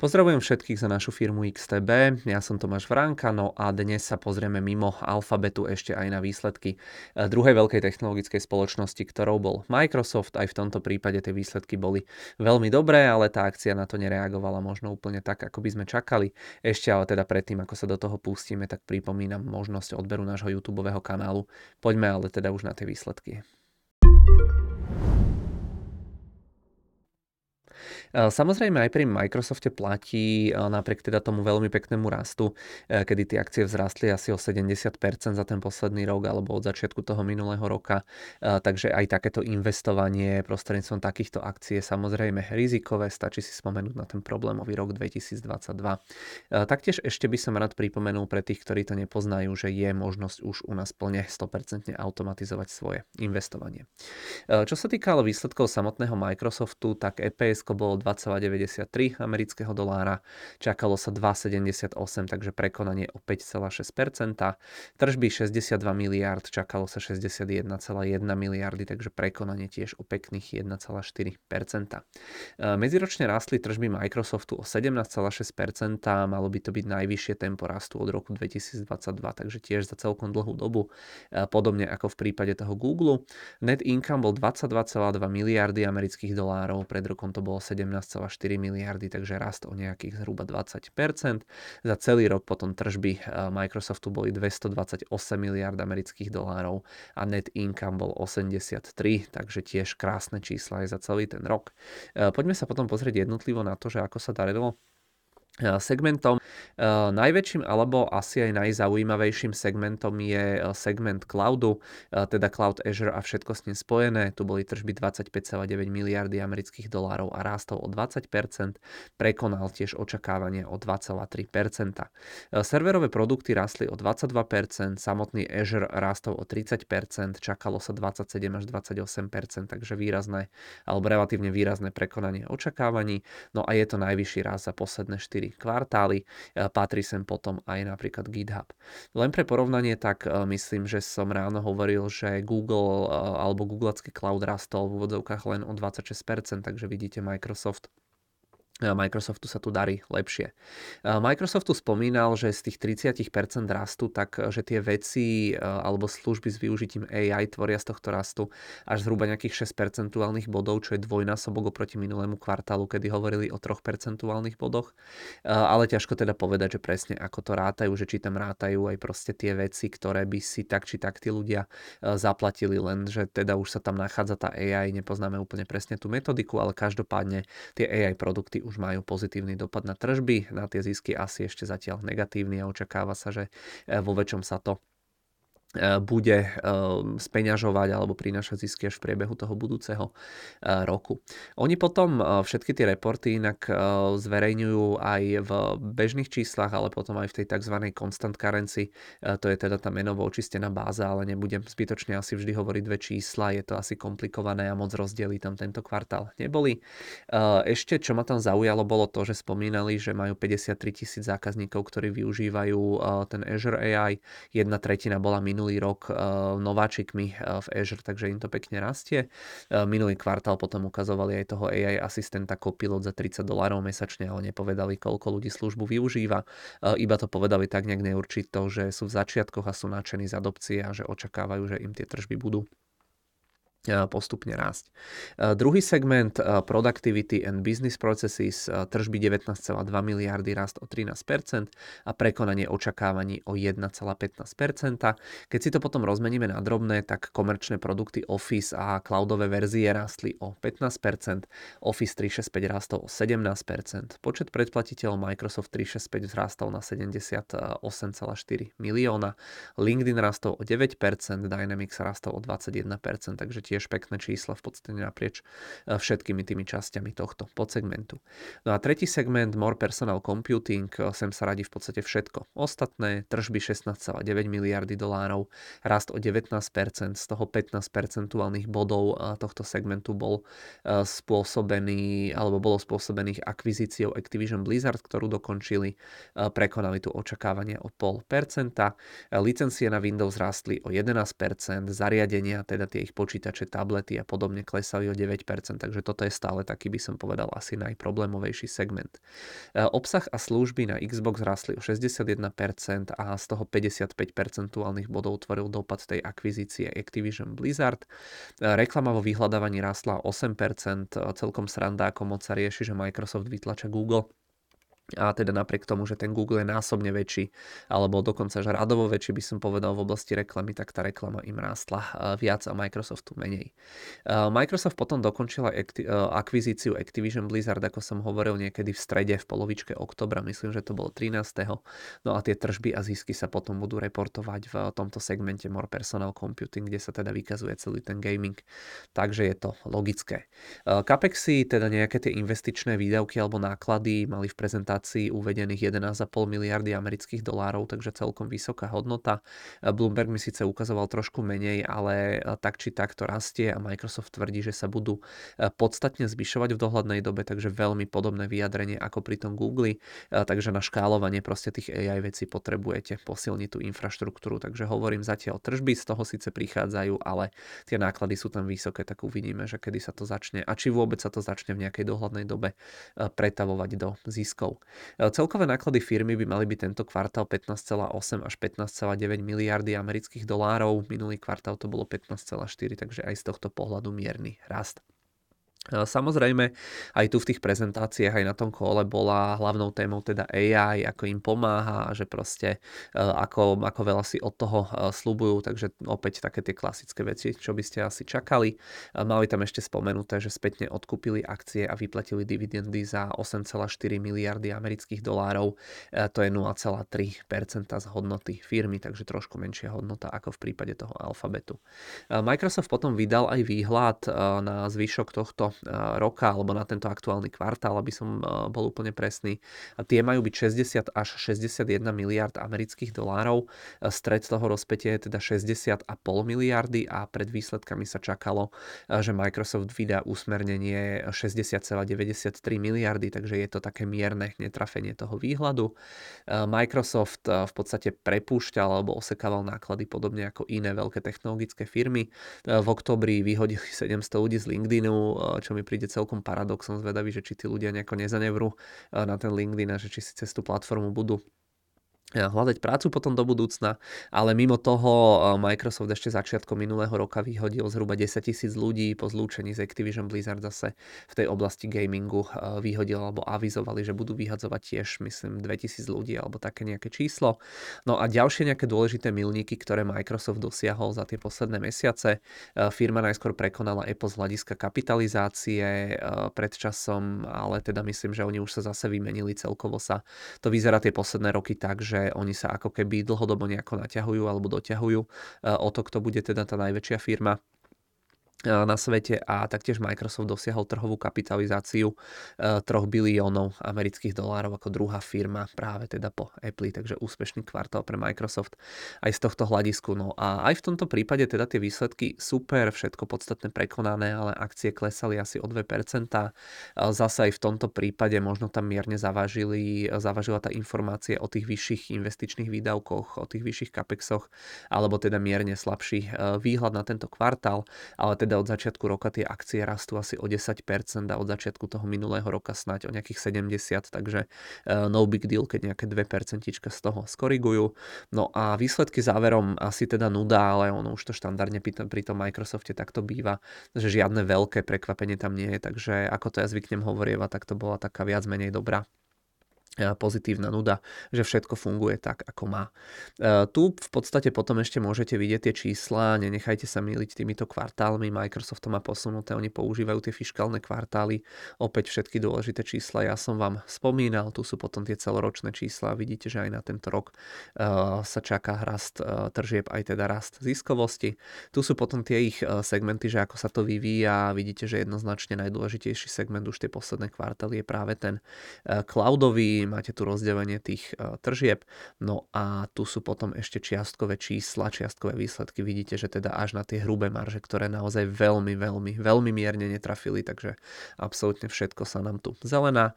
Pozdravujem všetkých za našu firmu XTB, ja som Tomáš Vránka, no a dnes sa pozrieme mimo Alphabetu ešte aj na výsledky druhej veľkej technologickej spoločnosti, ktorou bol Microsoft. Aj v tomto prípade tie výsledky boli veľmi dobré, ale tá akcia na to nereagovala možno úplne tak, ako by sme čakali. Ešte ale teda predtým, ako sa do toho pustíme, tak pripomínam možnosť odberu nášho YouTubeového kanálu. Poďme ale teda už na tie výsledky. Samozrejme aj pri Microsofte platí napriek teda tomu veľmi peknému rastu, kedy tie akcie vzrastli asi o 70% za ten posledný rok alebo od začiatku toho minulého roka, takže aj takéto investovanie prostredníctvom takýchto akcií je samozrejme rizikové, stačí si spomenúť na ten problémový rok 2022. Taktiež ešte by som rád pripomenul pre tých, ktorí to nepoznajú, že je možnosť už u nás plne 100% automatizovať svoje investovanie. Čo sa týka ale výsledkov samotného Microsoftu, tak EPS-ko bolo 22,93 amerického dolára, čakalo sa 2,78, takže prekonanie o 5,6%, tržby 62 miliard, čakalo sa 61,1 miliardy, takže prekonanie tiež o pekných 1,4%. Medziročne rástli tržby Microsoftu o 17,6%, malo by to byť najvyššie tempo rastu od roku 2022, takže tiež za celkom dlhú dobu, podobne ako v prípade toho Google. Net income bol 22,2 miliardy amerických dolárov, pred rokom to bolo 17,4 miliardy, takže rast o nejakých zhruba 20%. Za celý rok potom tržby Microsoftu boli 228 miliard amerických dolárov a net income bol 83, takže tiež krásne čísla aj za celý ten rok. Poďme sa potom pozrieť jednotlivo na to, že ako sa darilo segmentom. Najväčším alebo asi aj najzaujímavejším segmentom je segment cloudu, teda cloud Azure a všetko s ním spojené. Tu boli tržby 25,9 miliardy amerických dolárov a rástol o 20%, prekonal tiež očakávanie o 2,3%. Serverové produkty rástli o 22%, samotný Azure rástol o 30%, čakalo sa 27 až 28%, takže výrazné alebo relatívne výrazné prekonanie očakávaní. No a je to najvyšší rast za posledné 4 kvartály, patrí sem potom aj napríklad GitHub. Len pre porovnanie, tak myslím, že som ráno hovoril, že Google alebo googlacký cloud rastol v úvodzovkách len o 26%, takže vidíte, Microsoftu sa tu darí lepšie. Microsoft tu spomínal, že z tých 30% rastu, takže tie veci alebo služby s využitím AI tvoria z tohto rastu až zhruba nejakých 6% bodov, čo je dvojnásobok oproti minulému kvartálu, kedy hovorili o 3% bodoch. Ale ťažko teda povedať, že presne ako to rátajú, že či tam rátajú aj proste tie veci, ktoré by si tak či tak tí ľudia zaplatili, len že teda už sa tam nachádza tá AI, nepoznáme úplne presne tú metodiku, ale každopádne tie AI produkty už majú pozitívny dopad na tržby, na tie zisky asi ešte zatiaľ negatívny a očakáva sa, že vo väčšom sa to bude speňažovať alebo prinášať zisky až v priebehu toho budúceho roku. Oni potom všetky tie reporty inak zverejňujú aj v bežných číslach, ale potom aj v tej tzv. Constant currency, to je teda tá menovo očistená báza, ale nebudem zbytočne asi vždy hovoriť dve čísla, je to asi komplikované a moc rozdielí tam tento kvartál neboli. Ešte čo ma tam zaujalo bolo to, že spomínali, že majú 53,000 zákazníkov, ktorí využívajú ten Azure AI, 1/3 bola minulý rok nováčikmi v Azure, takže im to pekne rastie. Minulý kvartál potom ukazovali aj toho AI asistenta Copilot za $30 mesačne, ale nepovedali, koľko ľudí službu využíva. Iba to povedali tak nejak neurčito, že sú v začiatkoch a sú nadšení z adopcie a že očakávajú, že im tie tržby budú postupne rásť. Druhý segment Productivity and Business Processes, tržby 19,2 miliardy, rast o 13% a prekonanie očakávaní o 1,15%. Keď si to potom rozmeníme na drobné, tak komerčné produkty Office a cloudové verzie rástli o 15%, Office 365 rastol o 17%, počet predplatiteľov Microsoft 365 vzrastol na 78,4 milióna, LinkedIn rastol o 9%, Dynamics rastol o 21%, takže tiež pekné čísla v podstate naprieč všetkými tými časťami tohto podsegmentu. No a tretí segment More Personal Computing, sem sa radí v podstate všetko ostatné, tržby 16,9 miliardy dolárov, rast o 19%, z toho 15 percentuálnych bodov tohto segmentu bolo spôsobených akvizíciou Activision Blizzard, ktorú dokončili, prekonali tu očakávania o 0,5%, licencie na Windows rástli o 11%, zariadenia, teda tie ich počítače tie tablety a podobne klesali o 9%, takže toto je stále taký, by som povedal, asi najproblémovejší segment. Obsah a služby na Xbox rastli o 61% a z toho 55% bodov tvoril dopad tej akvizície Activision Blizzard. Reklama vo vyhľadávaní rastla o 8%, celkom sranda, ako moc sa rieši, že Microsoft vytlača Google. A teda napriek tomu, že ten Google je násobne väčší, alebo dokonca že radovo väčší by som povedal v oblasti reklamy, tak tá reklama im rástla viac a Microsoftu menej. Microsoft potom dokončila akvizíciu Activision Blizzard, ako som hovoril, niekedy v strede, v polovičke oktobra, myslím, že to bolo 13. No a tie tržby a zisky sa potom budú reportovať v tomto segmente More Personal Computing, kde sa teda vykazuje celý ten gaming. Takže je to logické. Capexy, teda nejaké tie investičné výdavky alebo náklady, mali v prezentácii uvedených 11,5 miliardy amerických dolárov, takže celkom vysoká hodnota. Bloomberg mi síce ukazoval trošku menej, ale tak či tak to rastie a Microsoft tvrdí, že sa budú podstatne zvyšovať v dohľadnej dobe, takže veľmi podobné vyjadrenie ako pri tom Google, takže na škálovanie proste tých AI vecí potrebujete posilniť tú infraštruktúru, takže hovorím zatiaľ tržby, z toho síce prichádzajú, ale tie náklady sú tam vysoké, tak uvidíme, že kedy sa to začne a či vôbec sa to začne v nejakej dohľadnej dobe pretavovať do ziskov. Celkové náklady firmy by mali byť tento kvartál 15,8 až 15,9 miliardy amerických dolárov. Minulý kvartál to bolo 15,4, takže aj z tohto pohľadu mierny rast. Samozrejme, aj tu v tých prezentáciách, aj na tom kole bola hlavnou témou teda AI, ako im pomáha, že proste ako veľa si od toho sľubujú, takže opäť také tie klasické veci, čo by ste asi čakali. Mali tam ešte spomenuté, že spätne odkúpili akcie a vyplatili dividendy za 8,4 miliardy amerických dolárov, to je 0,3% z hodnoty firmy, takže trošku menšia hodnota ako v prípade toho Alphabetu. Microsoft potom vydal aj výhľad na zvyšok tohto roka, alebo na tento aktuálny kvartál, aby som bol úplne presný. Tie majú byť 60 až 61 miliard amerických dolárov. Stred toho rozpätia je teda 60,5 miliardy a pred výsledkami sa čakalo, že Microsoft vydá usmernenie 60,93 miliardy, takže je to také mierne netrafenie toho výhľadu. Microsoft v podstate prepúšťal alebo osekával náklady podobne ako iné veľké technologické firmy. V októbri vyhodili 700 ľudí z LinkedInu, čo mi príde celkom paradoxom, zvedavý, že či tí ľudia nejako nezanevrú na ten LinkedIn a že či si cez tú platformu budú hľadať prácu potom do budúcna, ale mimo toho Microsoft ešte začiatkom minulého roka vyhodil zhruba 10,000 ľudí po zlúčení z Activision Blizzard, zase v tej oblasti gamingu vyhodil alebo avizovali, že budú vyhadzovať tiež myslím 2,000 ľudí alebo také nejaké číslo. No a ďalšie nejaké dôležité milníky, ktoré Microsoft dosiahol za tie posledné mesiace. Firma najskôr prekonala Apple z hľadiska kapitalizácie pred časom, ale teda myslím, že oni už sa zase vymenili, celkovo sa to vyzerá tie posledné roky tak, že oni sa ako keby dlhodobo nejako naťahujú alebo doťahujú o to, kto bude teda tá najväčšia firma na svete, a taktiež Microsoft dosiahol trhovú kapitalizáciu 3 biliónov amerických dolárov ako druhá firma práve teda po Apple, takže úspešný kvartál pre Microsoft aj z tohto hľadisku. No a aj v tomto prípade teda tie výsledky super, všetko podstatne prekonané, ale akcie klesali asi o 2%. Zase aj v tomto prípade možno tam mierne zavažila tá informácia o tých vyšších investičných výdavkoch, o tých vyšších capexoch, alebo teda mierne slabší výhľad na tento kvartál, ale teda od začiatku roka tie akcie rastú asi o 10% a od začiatku toho minulého roka snáď o nejakých 70%, takže no big deal, keď nejaké 2% z toho skorigujú. No a výsledky záverom asi teda nuda, ale ono už to štandardne pri tom Microsofte takto býva, že žiadne veľké prekvapenie tam nie je, takže ako to ja zvyknem hovorievať, tak to bola taká viac menej dobrá pozitívna nuda, že všetko funguje tak, ako má. Tu v podstate potom ešte môžete vidieť tie čísla, nenechajte sa myliť týmito kvartálmi, Microsoft to má posunuté, oni používajú tie fiškálne kvartály, opäť všetky dôležité čísla, ja som vám spomínal, tu sú potom tie celoročné čísla, vidíte, že aj na tento rok sa čaká rast tržieb, aj teda rast ziskovosti. Tu sú potom tie ich segmenty, že ako sa to vyvíja, vidíte, že jednoznačne najdôležitejší segment už tie posledné kvartály je práve ten cloudový. máte tu rozdelenie tých tržieb, no a tu sú potom ešte čiastkové čísla, čiastkové výsledky, vidíte, že teda až na tie hrubé marže, ktoré naozaj veľmi mierne netrafili, takže absolútne všetko sa nám tu zelená.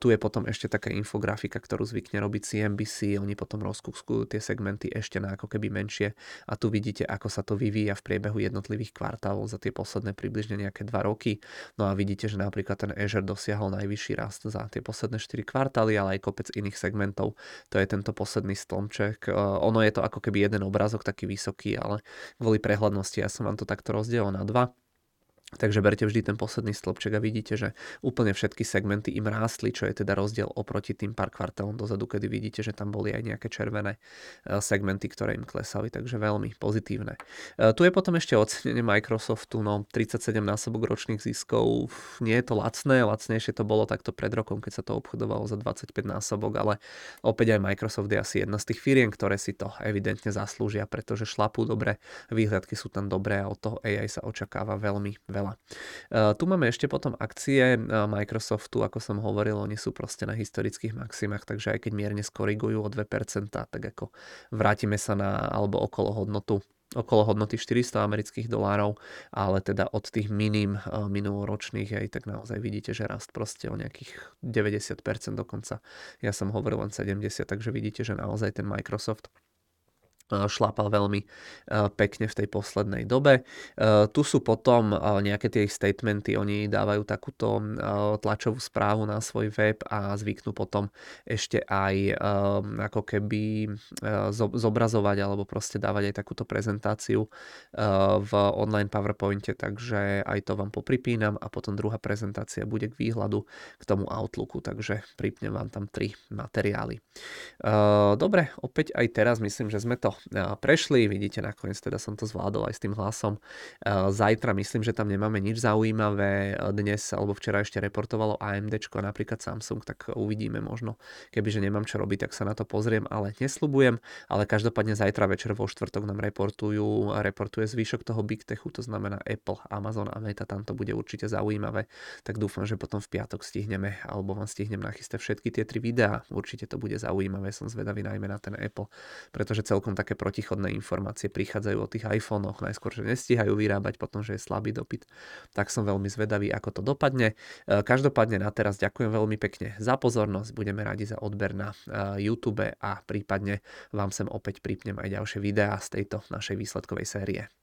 Tu je potom ešte taká infografika, ktorú zvykne robiť CNBC, oni potom rozkúskujú tie segmenty ešte na ako keby menšie a tu vidíte, ako sa to vyvíja v priebehu jednotlivých kvartálov za tie posledné približne nejaké 2 roky, no a vidíte, že napríklad ten Azure dosiahol najvyšší rast za tie posledné 4 kvartály, ale aj kopec iných segmentov. To je tento posledný stromček. Ono je to ako keby jeden obrázok taký vysoký, ale kvôli prehľadnosti ja som vám to takto rozdielal na 2. Takže berte vždy ten posledný stĺpček a vidíte, že úplne všetky segmenty im rástli, čo je teda rozdiel oproti tým pár kvartálom dozadu, kedy vidíte, že tam boli aj nejaké červené segmenty, ktoré im klesali, takže veľmi pozitívne. Tu je potom ešte ocenenie Microsoftu, no 37-násobok ročných ziskov, nie je to lacné, lacnejšie to bolo takto pred rokom, keď sa to obchodovalo za 25-násobok, ale opäť aj Microsoft je asi jedna z tých firiem, ktoré si to evidentne zaslúžia, pretože šlapú dobre, výhľadky sú tam dobré a od toho AI sa očakáva veľmi veľa. Tu máme ešte potom akcie Microsoftu, ako som hovoril, oni sú proste na historických maximách, takže aj keď mierne skorigujú o 2%, tak ako vrátime sa na alebo okolo hodnoty $400, ale teda od tých minim minuloročných aj tak naozaj vidíte, že rast proste o nejakých 90% dokonca. Ja som hovoril len 70%, takže vidíte, že naozaj ten Microsoft šlápal veľmi pekne v tej poslednej dobe. Tu sú potom nejaké tie ich statementy, oni dávajú takúto tlačovú správu na svoj web a zvyknú potom ešte aj ako keby zobrazovať alebo proste dávať aj takúto prezentáciu v online PowerPointe, takže aj to vám popripínam a potom druhá prezentácia bude k výhľadu k tomu Outlooku, takže pripnem vám tam 3 materiály. Dobre, opäť aj teraz myslím, že sme to prešli, vidíte, nakoniec teda som to zvládol aj s tým hlasom. Zajtra myslím, že tam nemáme nič zaujímavé, dnes alebo včera ešte reportovalo AMDčko, napríklad Samsung, tak uvidíme možno, kebyže nemám čo robiť, tak sa na to pozriem, ale nesľubujem, ale každopádne zajtra večer vo štvrtok nám reportuje zvýšok toho Big Techu, to znamená Apple, Amazon a Meta, tam to bude určite zaujímavé, tak dúfam, že potom v piatok stihneme, alebo vám stihnem nachystať všetky tie 3 videá, určite to bude zaujímavé, som zvedavý najmä na ten Apple, pretože celkom také protichodné informácie prichádzajú o tých iPhone-och, najskôr, že nestíhajú vyrábať, potom, že je slabý dopyt. Tak som veľmi zvedavý, ako to dopadne. Každopádne na teraz ďakujem veľmi pekne za pozornosť, budeme radi za odber na YouTube a prípadne vám sem opäť pripnem aj ďalšie videá z tejto našej výsledkovej série.